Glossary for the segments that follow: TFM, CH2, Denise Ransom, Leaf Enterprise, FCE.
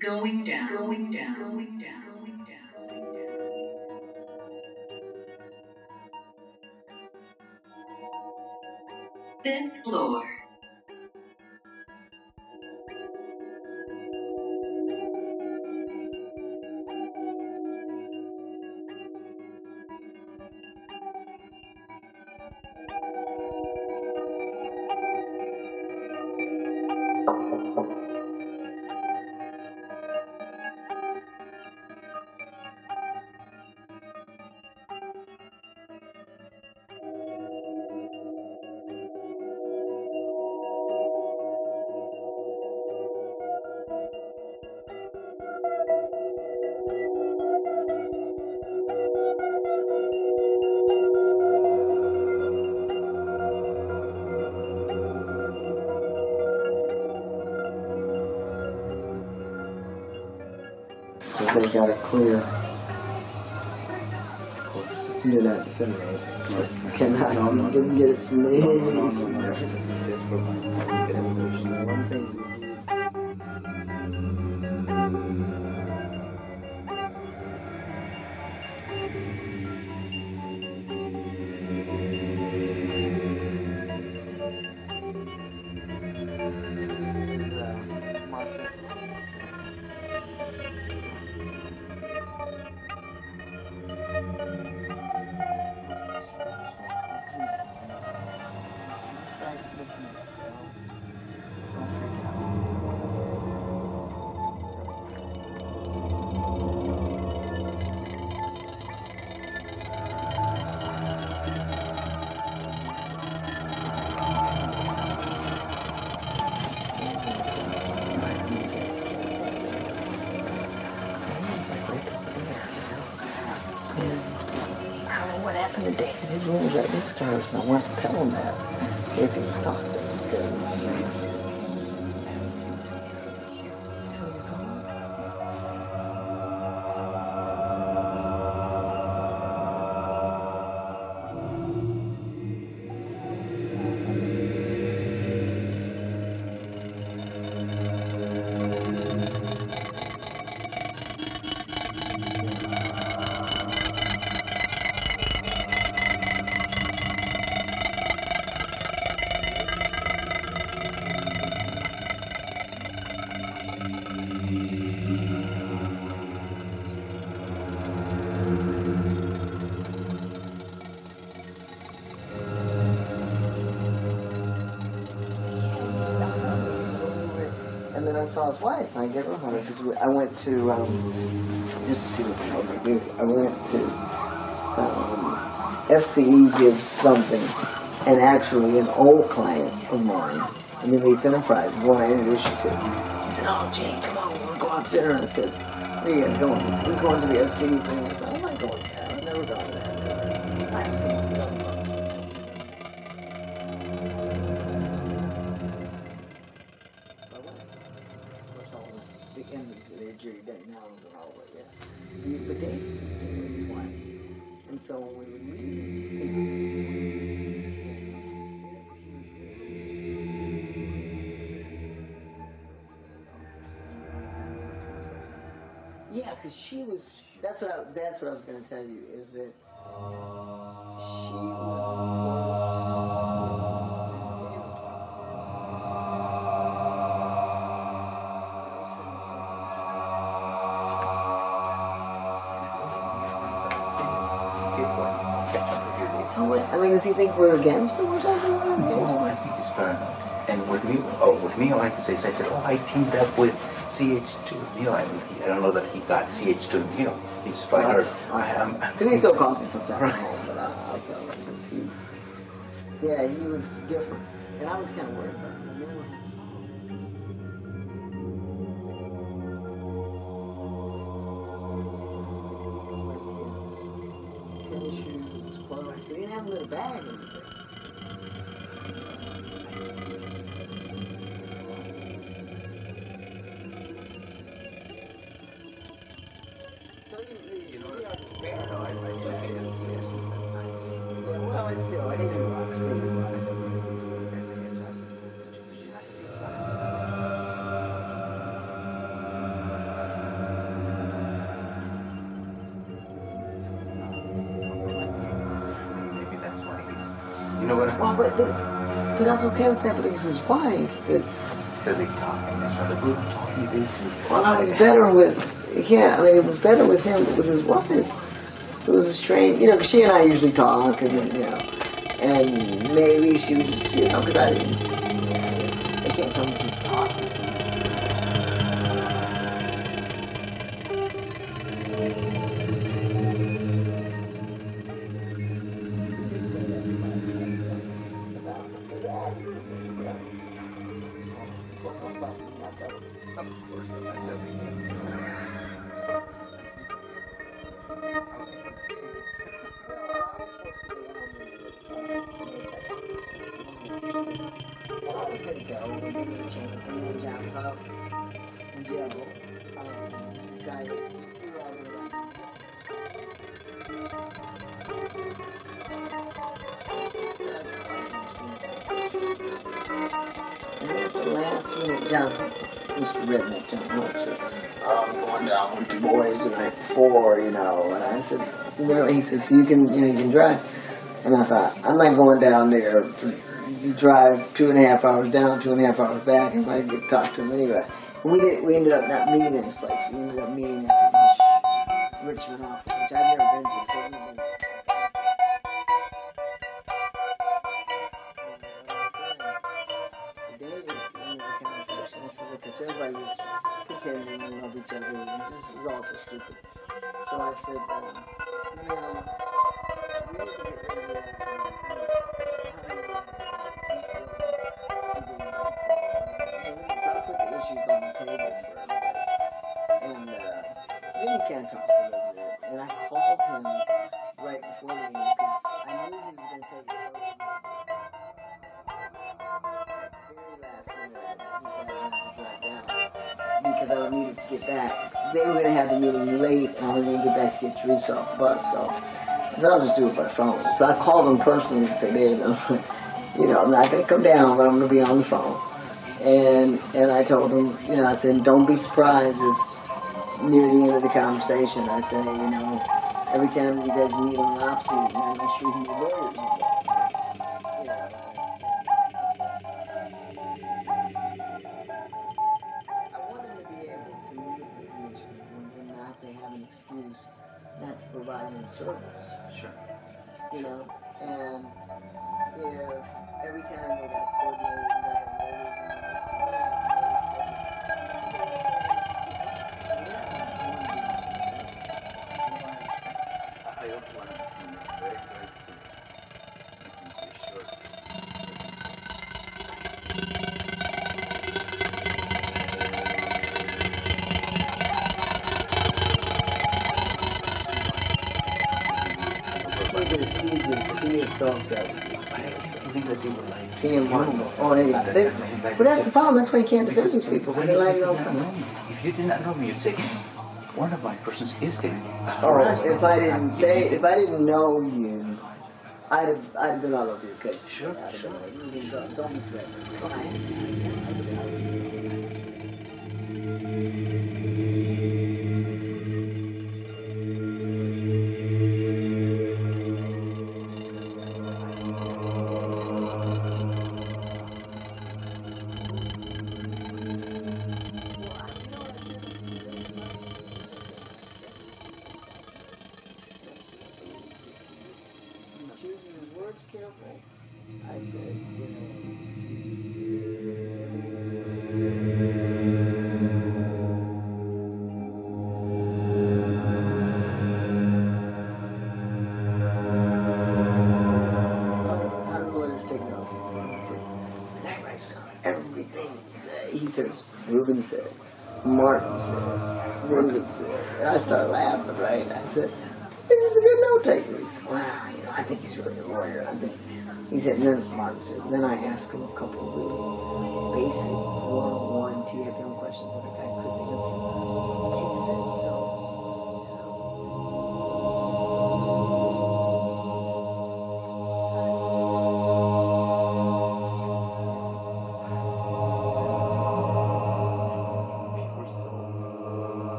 Going down. 5th floor. 'Cause they gotta clear, of course. You're not disseminating. You cannot. No. You can get it from me. No. This is just for my evolution. One thing. I want to tell him that if he was talking to me, because it's just until he's gone. Saw his wife, and I gave her $100 because I went to just to see what the hell they do. I went to FCE gives something, and actually an old client of mine, I mean Leaf Enterprise, is one I introduced you to. He said, "Oh, Jane, come on, we'll go out to dinner." And I said, "Where are you guys going?" He said, "We're going to the FCE thing." I said, "I'm not going to that. I've never gone to that." I asked him. That's what I was going to tell you, is that she was... So what, I mean, does he think we're against him or something? No, I think he's paranoid. And with me, all I can say is I said, "Oh, I teamed up with CH2 Neil." I don't know that he got CH2 Neil. He's by her. Because he still calls me sometimes. Right. Home, but I'll tell him. He was different. And I was kind of worried about him. Like his tennis shoes, his clothes. But he didn't have them in a bag or anything. know what I mean? Well, but I was okay with that, but it was his wife that they taught me. That's why the group taught me this. Well, I was better with, it was better with him, but with his wife, it was a strange, she and I usually talk, and, and maybe she was just, because I didn't. He says, so you can drive. And I thought, I'm not going down there to drive 2.5 hours down, 2.5 hours back, and I could talk to him anyway. And we ended up not meeting in this place. We ended up meeting at the Richmond office, which I've never been to. Teresa off the bus, so I'll just do it by phone. So I called him personally and said, David, I'm not going to come down, but I'm going to be on the phone. And I told him, I said, don't be surprised if near the end of the conversation I say, every time you guys meet on an ops meeting, I'm not shooting your lawyers. Service. Sure. And if every time they got coordinated, I also want to be very, very clear. So upset. But that's the problem. That's why you can't do business people. They lie all the time. If you did not know me, you'd say, one of my persons is there. All right. If I didn't know you, I'd have been all over your case. Sure. Don't do that. I started laughing, right? I said, "This is a good note taker." He said, "Wow, I think he's really a lawyer." I think he said, and "Then Martin said." Then I asked him a couple of really basic 101 TFM questions that the guy couldn't answer.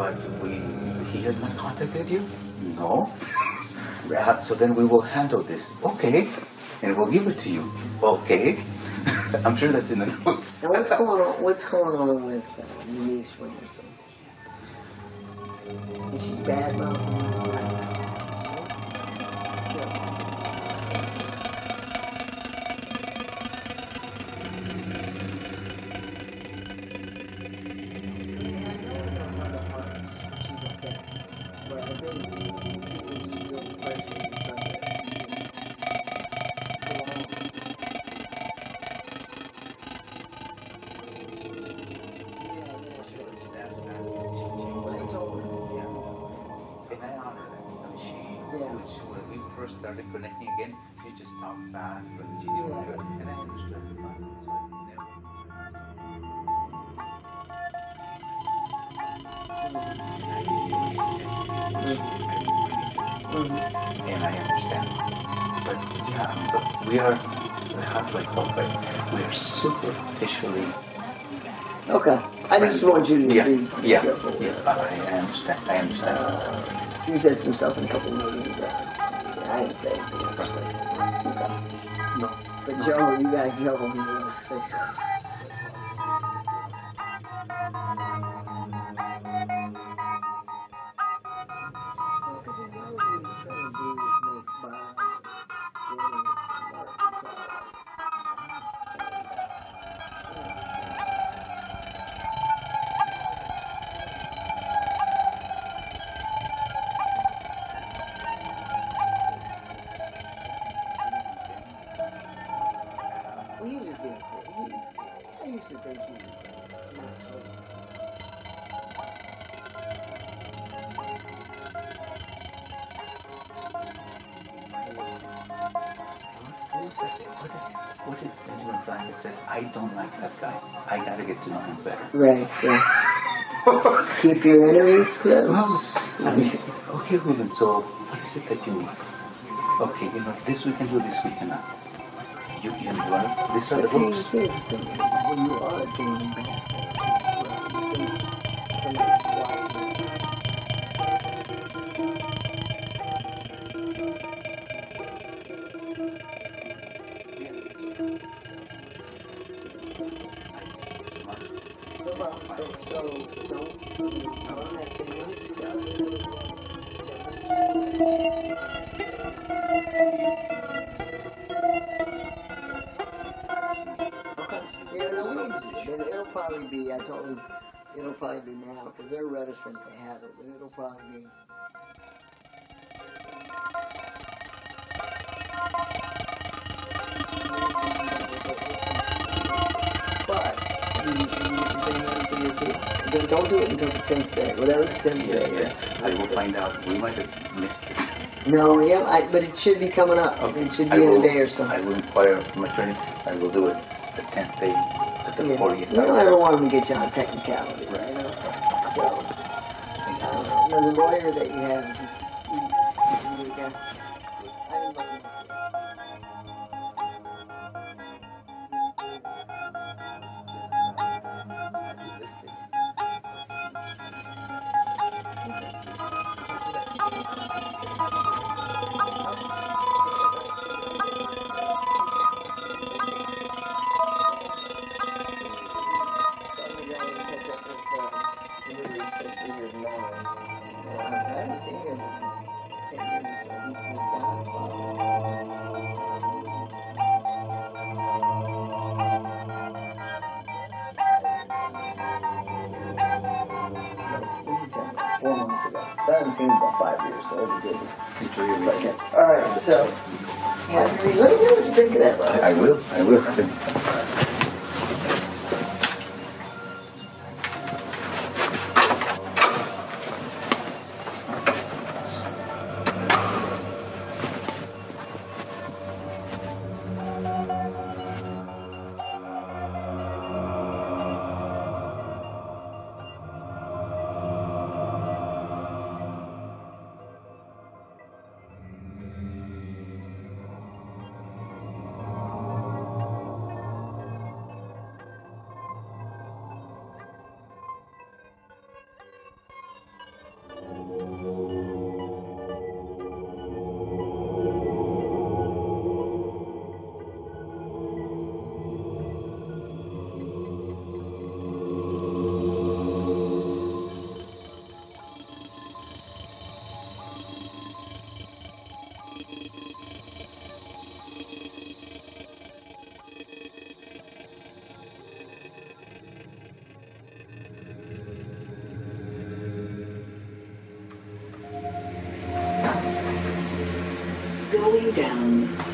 but he has not contacted you? No. So then we will handle this. Okay. And we'll give it to you. Okay. I'm sure that's in the notes. Now what's going on with Denise Ransom? Is she bad mouthing? And I understand. But yeah, we are, how do I call it? We are superficially. Okay. I just want you to be careful. Yeah, I understand. She said some stuff in a couple of meetings. I didn't say anything. I was like, okay. No. But Joe, you got in trouble. That's good. Right, yeah. Keep your enemies close. I mean, okay, women, so what is it that you need? Okay, you know, this we can do, this we cannot. You can do it. These are the books. When you are doing to have it, but it'll probably be. But don't do it until the 10th day. Whatever the 10th day is. I will find out. We might have missed it. No, yeah, but it should be coming up. Okay. It should be in a day or so. I will inquire of my attorney. I will do it the 10th day, the 40th. We don't ever want them to get you on technicality, right? So. The lawyer that you have is you guy. I will. down.